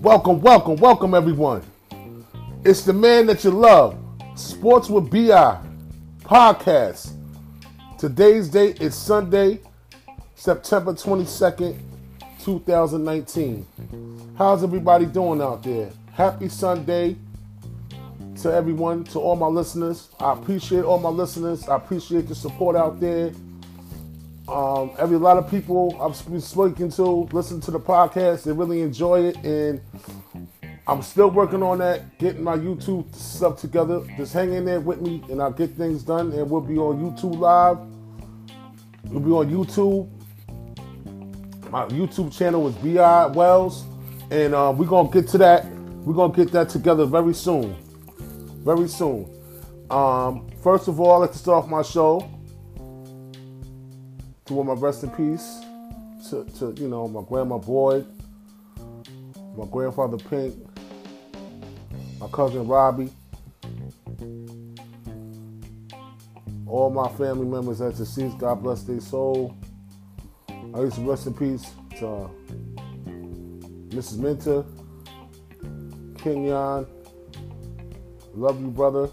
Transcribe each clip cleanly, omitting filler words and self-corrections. Welcome everyone. It's the man that you love, Sports with B.I. Podcast. Today's date is Sunday, September 22nd, 2019. How's everybody doing out there? Happy Sunday to everyone, to all my listeners. I appreciate all my listeners. I appreciate the support out there. A lot of people I've been speaking to listen to the podcast. They really enjoy it, and I'm still working on that, getting my YouTube stuff together. Just hang in there with me, and I'll get things done, and we'll be on YouTube Live. We'll be on YouTube. My YouTube channel is B.I. Wells, and we're going to get to that. We're going to get that together very soon. Very soon. First of all, I'd like to start off my show. With my rest in peace to my grandma Boyd, my grandfather Pink, my cousin Robbie, all my family members that's deceased, God bless their soul. I used to rest in peace to Mrs. Minter, Kenyon, love you brother.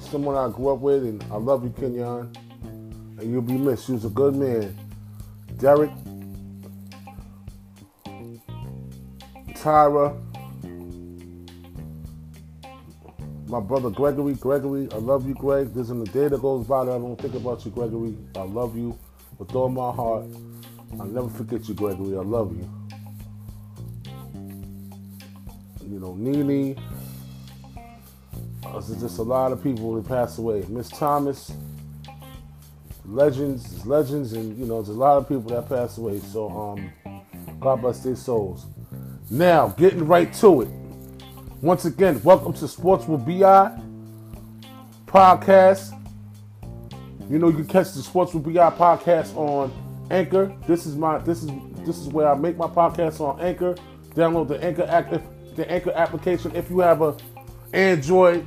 Someone I grew up with, and I love you, Kenyon. And you'll be missed. She was a good man. Derek, Tyra, my brother Gregory. Gregory, I love you, Greg. There's a day that goes by that I don't think about you, Gregory. I love you with all my heart. I'll never forget you, Gregory. I love you. Nene. There's just a lot of people who passed away. Miss Thomas, legends, and there's a lot of people that passed away. So, God bless their souls. Now, getting right to it. Once again, welcome to Sports with B.I. Podcast. You can catch the Sports with B.I. Podcast on Anchor. This is where I make my podcast on Anchor. Download the Anchor app, the Anchor application, if you have a Android.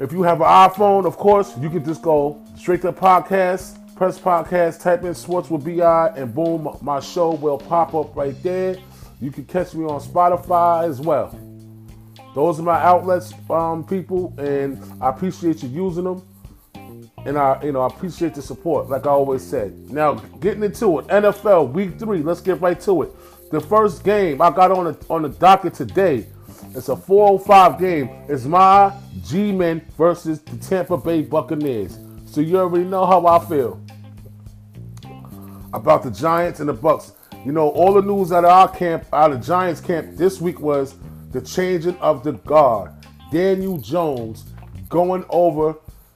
If you have an iPhone, of course, you can just go straight to podcast, press podcast, type in Sports with B.I., and boom, my show will pop up right there. You can catch me on Spotify as well. Those are my outlets, people, and I appreciate you using them. And I appreciate the support, like I always said. Now, getting into it, NFL Week 3, let's get right to it. The first game I got on the docket today, it's a 4:05 game. It's my G-Men versus the Tampa Bay Buccaneers. So you already know how I feel about the Giants and the Bucs. All the news out of Giants camp this week was the changing of the guard. Daniel Jones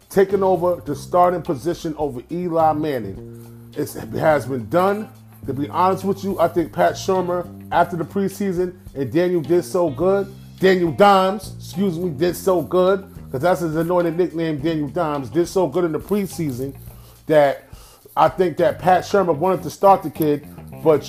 taking over the starting position over Eli Manning. It has been done. To be honest with you, I think Pat Shurmur, after the preseason, and Daniel Dimes, did so good, because that's his anointed nickname, Daniel Dimes, did so good in the preseason that I think that Pat Shurmur wanted to start the kid, but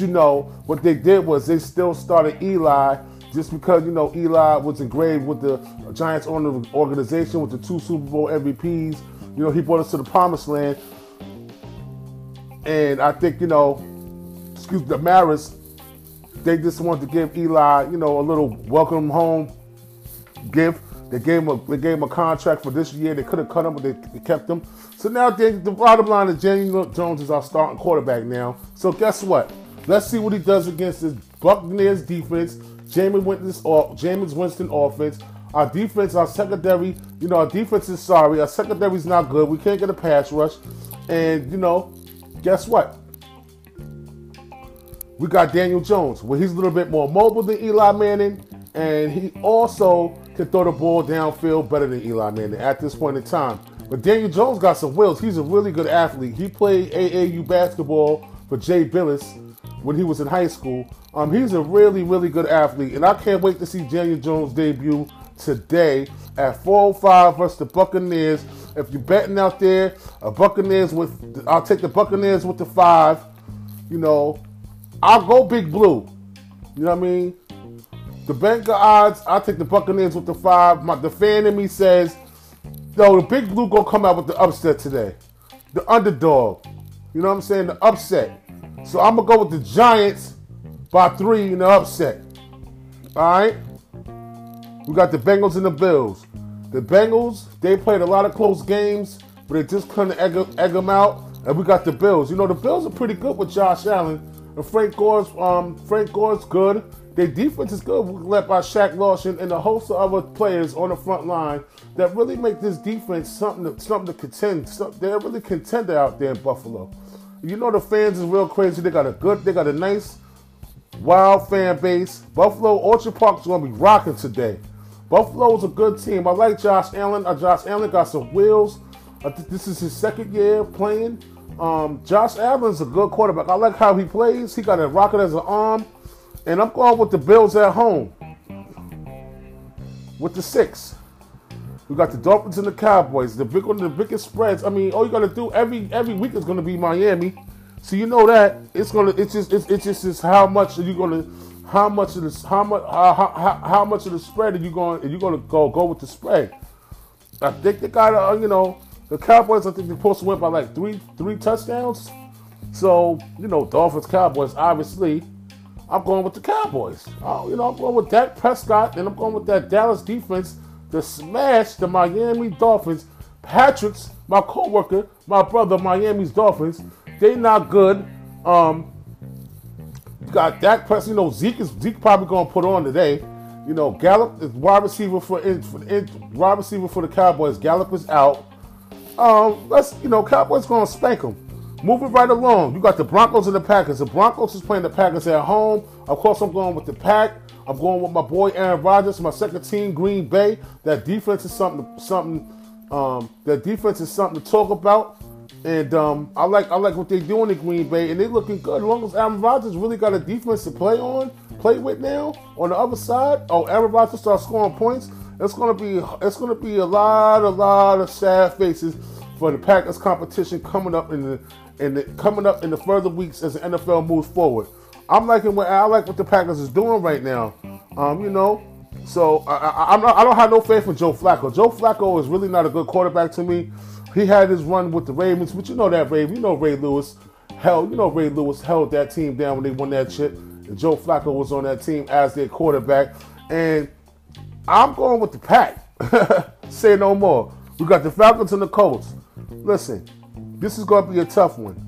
what they did was they still started Eli, just because, Eli was engraved with the Giants organization with the 2 Super Bowl MVPs. He brought us to the promised land, and I think, the Maris, they just wanted to give Eli, a little welcome home gift. They gave him a contract for this year. They could have cut him, but they kept him. So now the bottom line is Daniel Jones is our starting quarterback now. So guess what? Let's see what he does against this Buccaneers defense, Jameis Winston offense. Our defense, our secondary, our defense is sorry. Our secondary's not good. We can't get a pass rush. And, guess what? We got Daniel Jones, where he's a little bit more mobile than Eli Manning, and he also can throw the ball downfield better than Eli Manning at this point in time. But Daniel Jones got some wills. He's a really good athlete. He played AAU basketball for Jay Billis when he was in high school. He's a really, really good athlete, and I can't wait to see Daniel Jones debut today at 4:05 versus the Buccaneers. If you're betting out there, I'll take the Buccaneers with the 5, I'll go Big Blue. You know what I mean? The banker odds, I'll take the Buccaneers with the 5. The fan in me says, the Big Blue going to come out with the upset today. the underdog. You know what I'm saying? The upset. So I'm going to go with the Giants by 3 in the upset. All right? We got the Bengals and the Bills. The Bengals, they played a lot of close games, but they just couldn't egg them out. And we got the Bills. You know, the Bills are pretty good with Josh Allen. And Frank Gore's good. Their defense is good, led by Shaq Lawson and a host of other players on the front line that really make this defense something to contend. They're really contender out there in Buffalo. You know, the fans is real crazy. They got a nice, wild fan base. Buffalo Orchard Park is going to be rocking today. Buffalo's a good team. I like Josh Allen. Josh Allen got some wheels. I think this is his second year playing. Josh Allen's a good quarterback. I like how he plays. He got a rocket as an arm. And I'm going with the Bills at home with the 6. We got the Dolphins and the Cowboys. The big one of the biggest spreads. I mean, all you got to do every week is going to be Miami. So you know that it's just how much of the spread are you going to go with the spread? I think they got the Cowboys. I think they're supposed to win by like three touchdowns. So Dolphins, Cowboys. Obviously, I'm going with the Cowboys. I'm going with Dak Prescott, and I'm going with that Dallas defense to smash the Miami Dolphins. Patrick's my coworker, my brother, Miami's Dolphins. They not good. You got Dak Prescott. Zeke probably going to put on today. Gallup is wide receiver for the Cowboys. Gallup is out. Cowboys going to spank them. Moving right along, you got the Broncos and the Packers. The Broncos is playing the Packers at home. Of course, I'm going with the Pack. I'm going with my boy Aaron Rodgers, my second team, Green Bay. That defense is something to talk about. And I like what they doing in Green Bay, and they looking good. As long as Aaron Rodgers really got a defense to play with now. On the other side, Aaron Rodgers starts scoring points. It's gonna be a lot of sad faces for the Packers competition coming up in the further weeks as the NFL moves forward. I like what the Packers is doing right now. So I don't have no faith in Joe Flacco. Joe Flacco is really not a good quarterback to me. He had his run with the Ravens, but Ray Lewis held that team down when they won that chip. And Joe Flacco was on that team as their quarterback. And I'm going with the Pack. Say no more. We got the Falcons and the Colts. Listen, this is going to be a tough one.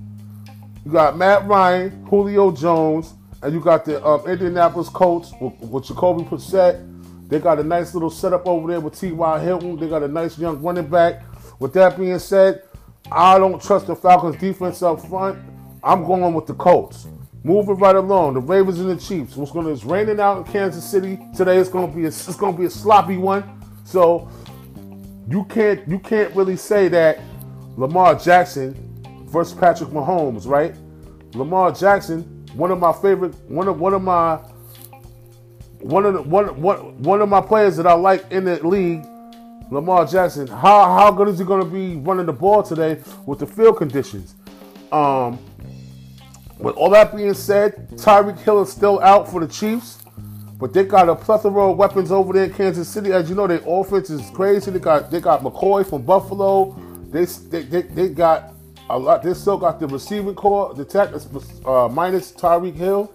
You got Matt Ryan, Julio Jones, and you got the Indianapolis Colts with Jacoby Brissett. They got a nice little setup over there with T.Y. Hilton. They got a nice young running back. With that being said, I don't trust the Falcons' defense up front. I'm going with the Colts. Moving right along, the Ravens and the Chiefs. It's raining out in Kansas City today. It's going to be a sloppy one. So you can't really say that Lamar Jackson versus Patrick Mahomes, right? Lamar Jackson, one of my players that I like in the league. Lamar Jackson, how good is he going to be running the ball today with the field conditions? With all that being said, Tyreek Hill is still out for the Chiefs, but they got a plethora of weapons over there in Kansas City. As you know, their offense is crazy. They got McCoy from Buffalo. They got a lot. They still got the receiving core. The attack is minus Tyreek Hill.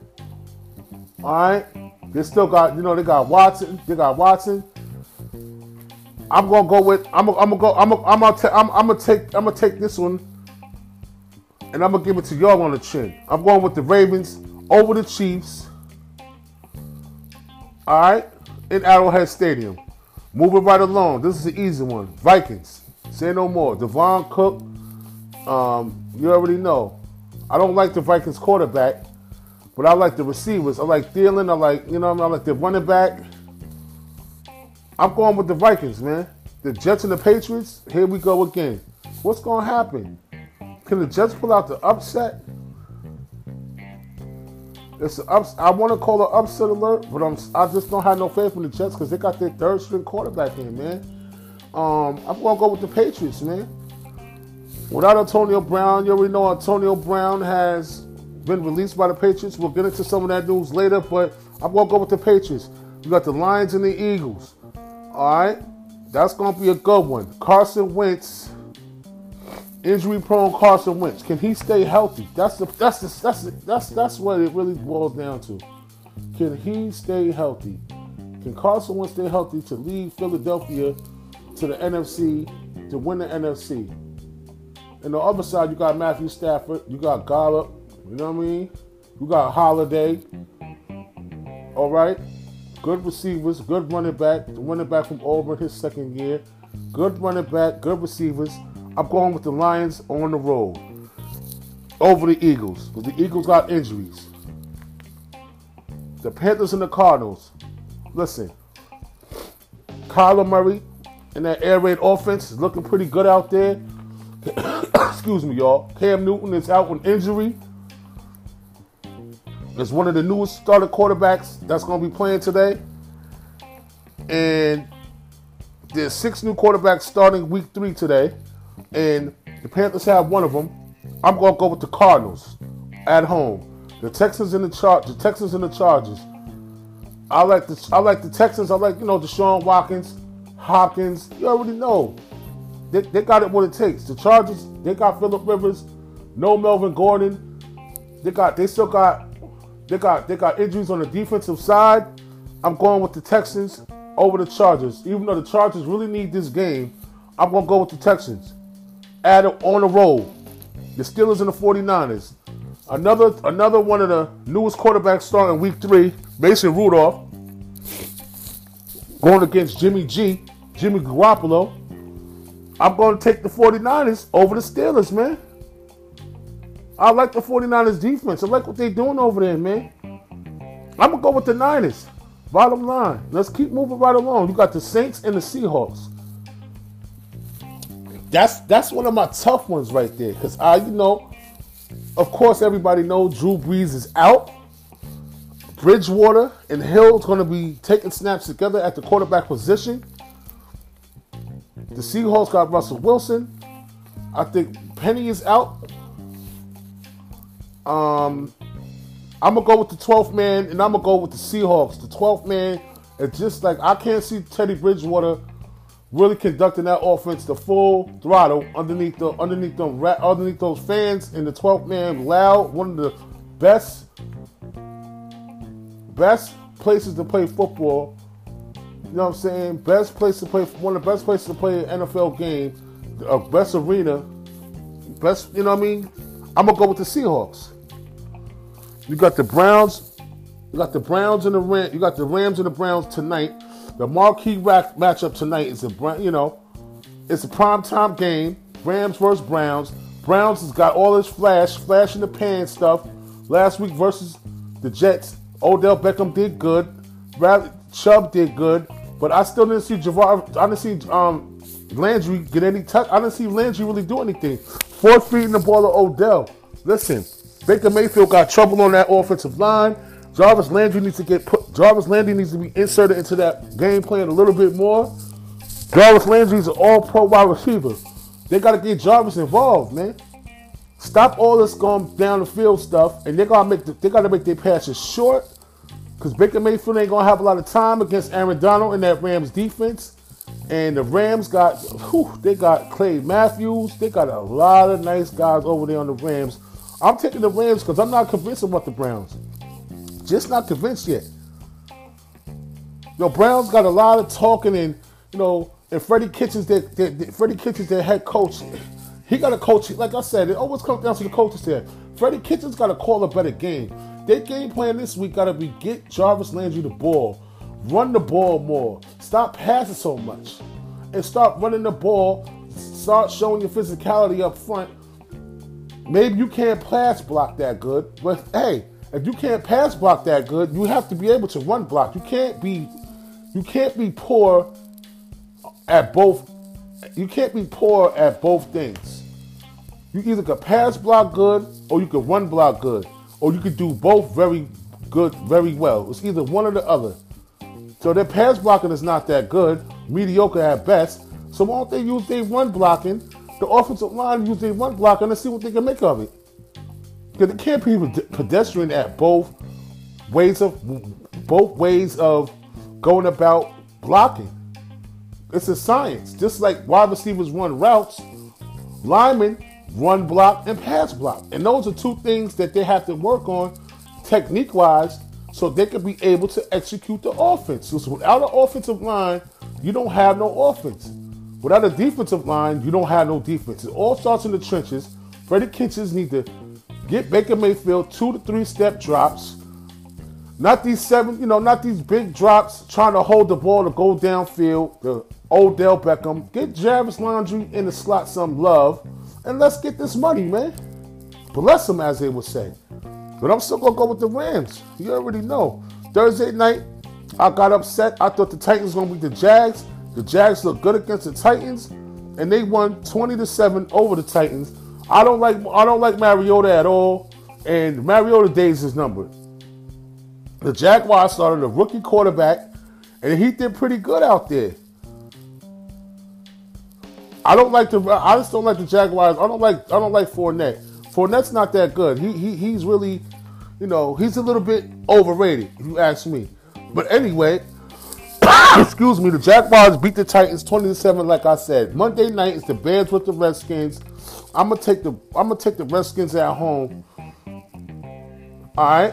All right, they still got they got Watson. I'm gonna go with I'm gonna take this one, and I'm gonna give it to y'all on the chin. I'm going with the Ravens over the Chiefs. All right, in Arrowhead Stadium. Moving right along. This is the easy one. Vikings. Say no more. Devon Cook. You already know. I don't like the Vikings quarterback, but I like the receivers. I like Thielen. I like the running back. I'm going with the Vikings, man. The Jets and the Patriots, here we go again. What's going to happen? Can the Jets pull out the upset? I want to call an upset alert, but I just don't have no faith in the Jets because they got their third-string quarterback in, man. I'm going to go with the Patriots, man. Without Antonio Brown, you already know Antonio Brown has been released by the Patriots. We'll get into some of that news later, but I'm going to go with the Patriots. You got the Lions and the Eagles. All right, that's going to be a good one. Carson Wentz injury-prone Carson Wentz. Can he stay healthy? That's what it really boils down to. Can he stay healthy? Can Carson Wentz stay healthy to lead Philadelphia to the NFC, to win the NFC? And the other side, you got Matthew Stafford, you got Gallup, you know what I mean? You got Holiday, all right? Good receivers, good running back. The running back from Auburn, his second year. Good running back, good receivers. I'm going with the Lions on the road over the Eagles, because the Eagles got injuries. The Panthers and the Cardinals. Listen, Kyler Murray and that air raid offense is looking pretty good out there. Excuse me, y'all. Cam Newton is out with injury. It's one of the newest starter quarterbacks that's going to be playing today. And there's 6 new quarterbacks starting week 3 today. And the Panthers have one of them. I'm going to go with the Cardinals at home. The Texans and the Chargers. I like the Texans. I like, Deshaun Watkins, Hopkins. You already know. They got it what it takes. The Chargers, they got Phillip Rivers, no Melvin Gordon. They got injuries on the defensive side. I'm going with the Texans over the Chargers. Even though the Chargers really need this game, I'm going to go with the Texans. Add it on the road. The Steelers and the 49ers. Another one of the newest quarterbacks starting week 3, Mason Rudolph, going against Jimmy Garoppolo. I'm going to take the 49ers over the Steelers, man. I like the 49ers defense. I like what they're doing over there, man. I'm going to go with the Niners. Bottom line. Let's keep moving right along. You got the Saints and the Seahawks. That's one of my tough ones right there, because of course everybody knows Drew Brees is out. Bridgewater and Hill's going to be taking snaps together at the quarterback position. The Seahawks got Russell Wilson. I think Penny is out. I'm going to go with the 12th man, and I'm going to go with the Seahawks. The 12th man, it's just like I can't see Teddy Bridgewater really conducting that offense to full throttle underneath those fans and the 12th man loud. One of the best places to play football. You know what I'm saying? Best place to play, one of the best places to play an NFL game, the best arena, best. You know what I mean? I'm gonna go with the Seahawks. You got the Rams and the Browns tonight. The marquee matchup tonight is it's a primetime game. Rams versus Browns. Browns has got all this flash in the pan stuff. Last week versus the Jets, Odell Beckham did good. Chubb did good, but I still didn't see Landry get any touch. I didn't see Landry really do anything. 4th feeding the ball to Odell. Listen, Baker Mayfield got trouble on that offensive line. Jarvis Landry needs to be inserted into that game plan a little bit more. Jarvis Landry's an all-pro wide receiver. They got to get Jarvis involved, man. Stop all this going down the field stuff, and they got to make their passes short, because Baker Mayfield ain't going to have a lot of time against Aaron Donald and that Rams defense. And the Rams got Clay Matthews. They got a lot of nice guys over there on the Rams. I'm taking the Rams because I'm not convinced about the Browns. Just not convinced yet. Browns got a lot of talking, and and Freddie Kitchens, their head coach, he got a coach. Like I said, it always comes down to the coaches there. Freddie Kitchens got to call a better game. Their game plan this week got to be get Jarvis Landry the ball, run the ball more, stop passing so much, and start running the ball. Start showing your physicality up front. Maybe you can't pass block that good, but hey, if you can't pass block that good, you have to be able to run block. You can't be poor at both. You can't be poor at both things. You either can pass block good, or you can run block good, or you can do both very good, very well. It's either one or the other. So their pass blocking is not that good, mediocre at best. So why don't they use their run blocking? The offensive line use their run blocking and see what they can make of it. Because it can't be pedestrian at both ways of going about blocking. It's a science. Just like wide receivers run routes, linemen run block and pass block. And those are two things that they have to work on technique-wise so they can be able to execute the offense. So without an offensive line, you don't have no offense. Without a defensive line, you don't have no defense. It all starts in the trenches. Freddie Kitchens need to get Baker Mayfield 2 to 3 step drops. Not these not these big drops trying to hold the ball to go downfield. The Odell Beckham. Get Jarvis Landry in the slot some love. And let's get this money, man. Bless them, as they would say. But I'm still going to go with the Rams. You already know. Thursday night, I got upset. I thought the Titans were going to beat the Jags. The Jags looked good against the Titans. And they won 20-7 over the Titans. I don't like Mariota at all. And Mariota days is numbered. The Jaguars started a rookie quarterback, and he did pretty good out there. I just don't like the Jaguars. I don't like Fournette. Fournette's not that good. He's really, he's a little bit overrated, if you ask me. But anyway, excuse me, the Jaguars beat the Titans 20-7, like I said. Monday night is the Bears with the Redskins. I'm gonna take the Redskins at home. All right,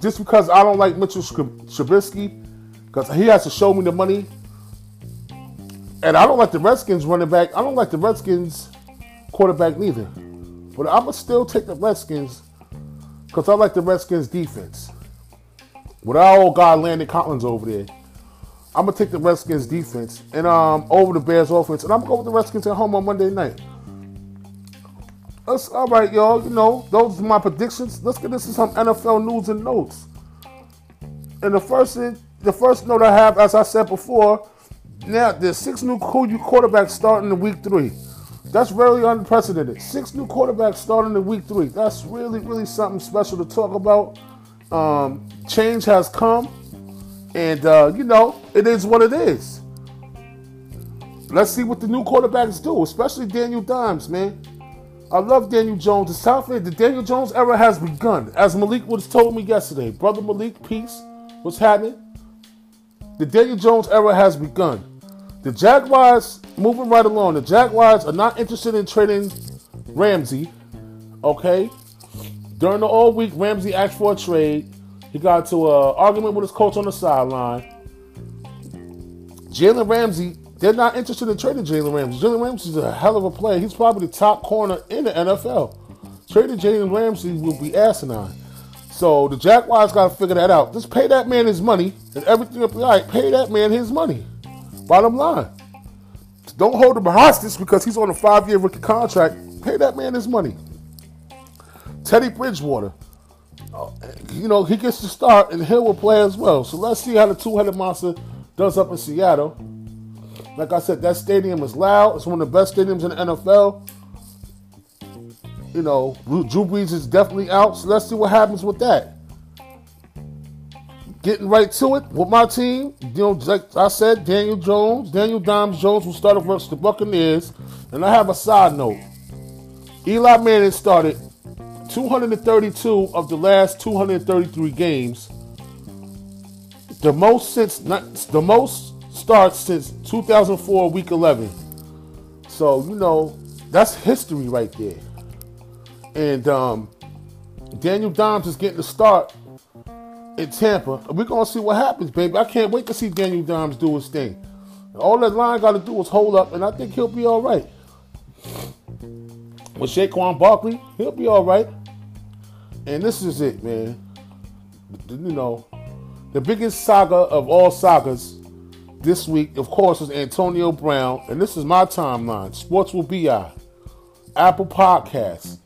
just because I don't like Mitchell Trubisky, because he has to show me the money. And I don't like the Redskins running back. I don't like the Redskins quarterback neither. But I'm going to still take the Redskins because I like the Redskins defense. With our old guy Landon Collins over there, I'm going to take the Redskins defense and over the Bears offense. And I'm going to go with the Redskins at home on Monday night. That's all right, y'all. Those are my predictions. Let's get into some NFL news and notes. And the first note I have, as I said before, now, there's 6 new quarterbacks starting in week 3. That's really unprecedented. 6 new quarterbacks starting in week 3. That's really, really something special to talk about. Change has come, and, it is what it is. Let's see what the new quarterbacks do, especially Daniel Dimes, man. I love Daniel Jones. It's time for the Daniel Jones era has begun. As Malik was told me yesterday, Brother Malik, peace. What's happening? The Daniel Jones era has begun. The Jaguars, moving right along, the Jaguars are not interested in trading Ramsey, okay? During the all week, Ramsey asked for a trade. He got into an argument with his coach on the sideline. Jalen Ramsey, they're not interested in trading Jalen Ramsey. Jalen Ramsey's a hell of a player. He's probably the top corner in the NFL. Trading Jalen Ramsey will be asinine. So the Jaguars got to figure that out. Just pay that man his money and everything will be all right. Pay that man his money. Bottom line. Don't hold him hostage because he's on a 5-year rookie contract. Pay that man his money. Teddy Bridgewater. He gets to start and Hill will play as well. So let's see how the two-headed monster does up in Seattle. Like I said, that stadium is loud. It's one of the best stadiums in the NFL. Drew Brees is definitely out, so let's see what happens with that. Getting right to it with my team, like I said, Daniel Dimes Jones will start against the Buccaneers. And I have a side note. Eli Manning started 232 of the last 233 games. The most starts since 2004, week 11. So, that's history right there. And Daniel Dimes is getting the start in Tampa. We're going to see what happens, baby. I can't wait to see Daniel Dimes do his thing. All that line got to do is hold up, and I think he'll be all right. With Saquon Barkley, he'll be all right. And this is it, man. The biggest saga of all sagas this week, of course, is Antonio Brown. And this is my timeline. Sports with B.I., Apple Podcasts,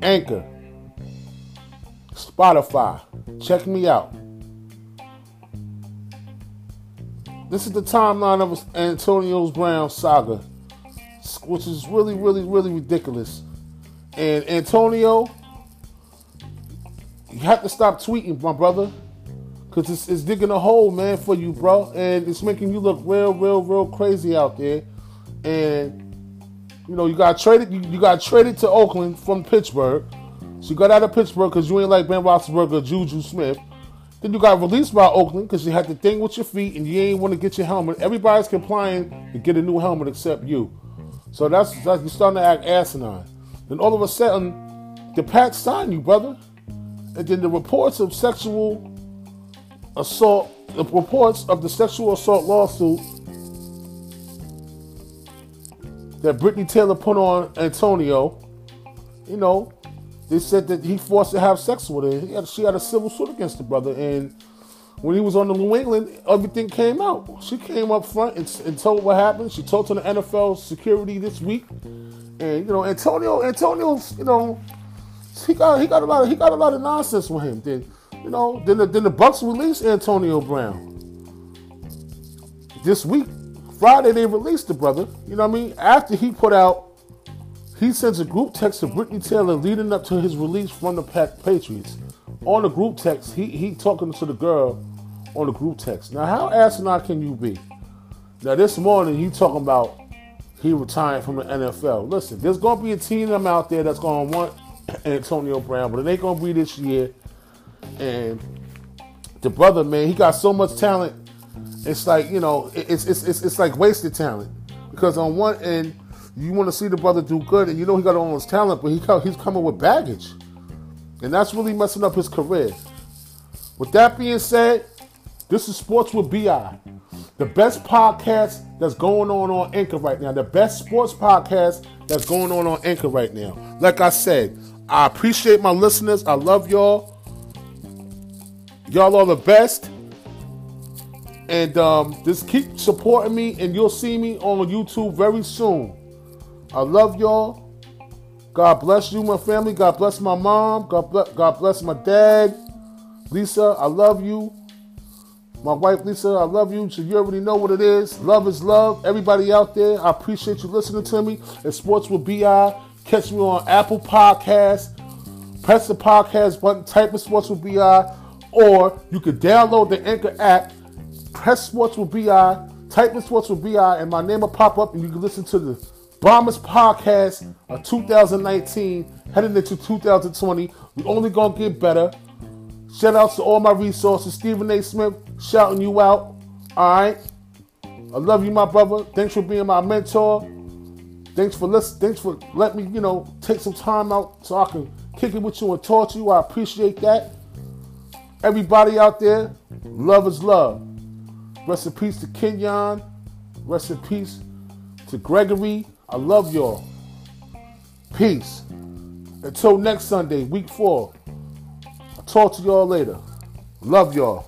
Anchor, Spotify, check me out. This is the timeline of Antonio Brown saga, which is really, really, really ridiculous. And Antonio, you have to stop tweeting, my brother, because it's digging a hole, man, for you, bro. And it's making you look real, real, real crazy out there. And you got traded. You got traded to Oakland from Pittsburgh. So you got out of Pittsburgh because you ain't like Ben Roethlisberger or Juju Smith. Then you got released by Oakland because you had the thing with your feet and you ain't want to get your helmet. Everybody's complying to get a new helmet except you. So that's you're starting to act asinine. Then all of a sudden, the Pats sign you, brother. And then the reports of sexual assault, the reports of the sexual assault lawsuit that Brittany Taylor put on Antonio, you know, they said that he forced to have sex with her. She had a civil suit against the brother. And when he was on the New England, everything came out. She came up front and told what happened. She talked to the NFL security this week. And, you know, Antonio's, you know, he got a lot of nonsense with him. Then, you know, then the Bucks released Antonio Brown. This week, Friday, they released the brother. You know what I mean? After he put out, he sends a group text to Brittany Taylor leading up to his release from the Patriots. On the group text, he talking to the girl on the group text. Now, how asinine can you be? Now, this morning, he talking about he retired from the NFL. Listen, there's going to be a team out there that's going to want Antonio Brown, but it ain't going to be this year. And the brother, man, he got so much talent. It's like, you know, it's like wasted talent. Because on one end, you want to see the brother do good, and you know he got all his talent, but he's coming with baggage. And that's really messing up his career. With that being said, this is Sports with B.I., the best podcast that's going on Anchor right now. The best sports podcast that's going on Anchor right now. Like I said, I appreciate my listeners. I love y'all. Y'all are the best. And just keep supporting me, and you'll see me on YouTube very soon. I love y'all. God bless you, my family. God bless my mom. God bless my dad. Lisa, I love you. My wife, Lisa, I love you. So you already know what it is. Love is love. Everybody out there, I appreciate you listening to me. And Sports with B.I. Catch me on Apple Podcasts. Press the podcast button. Type in Sports with B.I. Or you could download the Anchor app. Press Sports with B.I. Type in Sports with B.I. And my name will pop up and you can listen to the Bombers Podcast of 2019, heading into 2020. We only gonna get better. Shout outs to all my resources. Stephen A. Smith, shouting you out. All right, I love you, my brother. Thanks for being my mentor. Thanks for letting me, you know, take some time out so I can kick it with you and talk to you. I appreciate that. Everybody out there, love is love. Rest in peace to Kenyon. Rest in peace to Gregory. I love y'all. Peace. Until next Sunday, week 4. I'll talk to y'all later. Love y'all.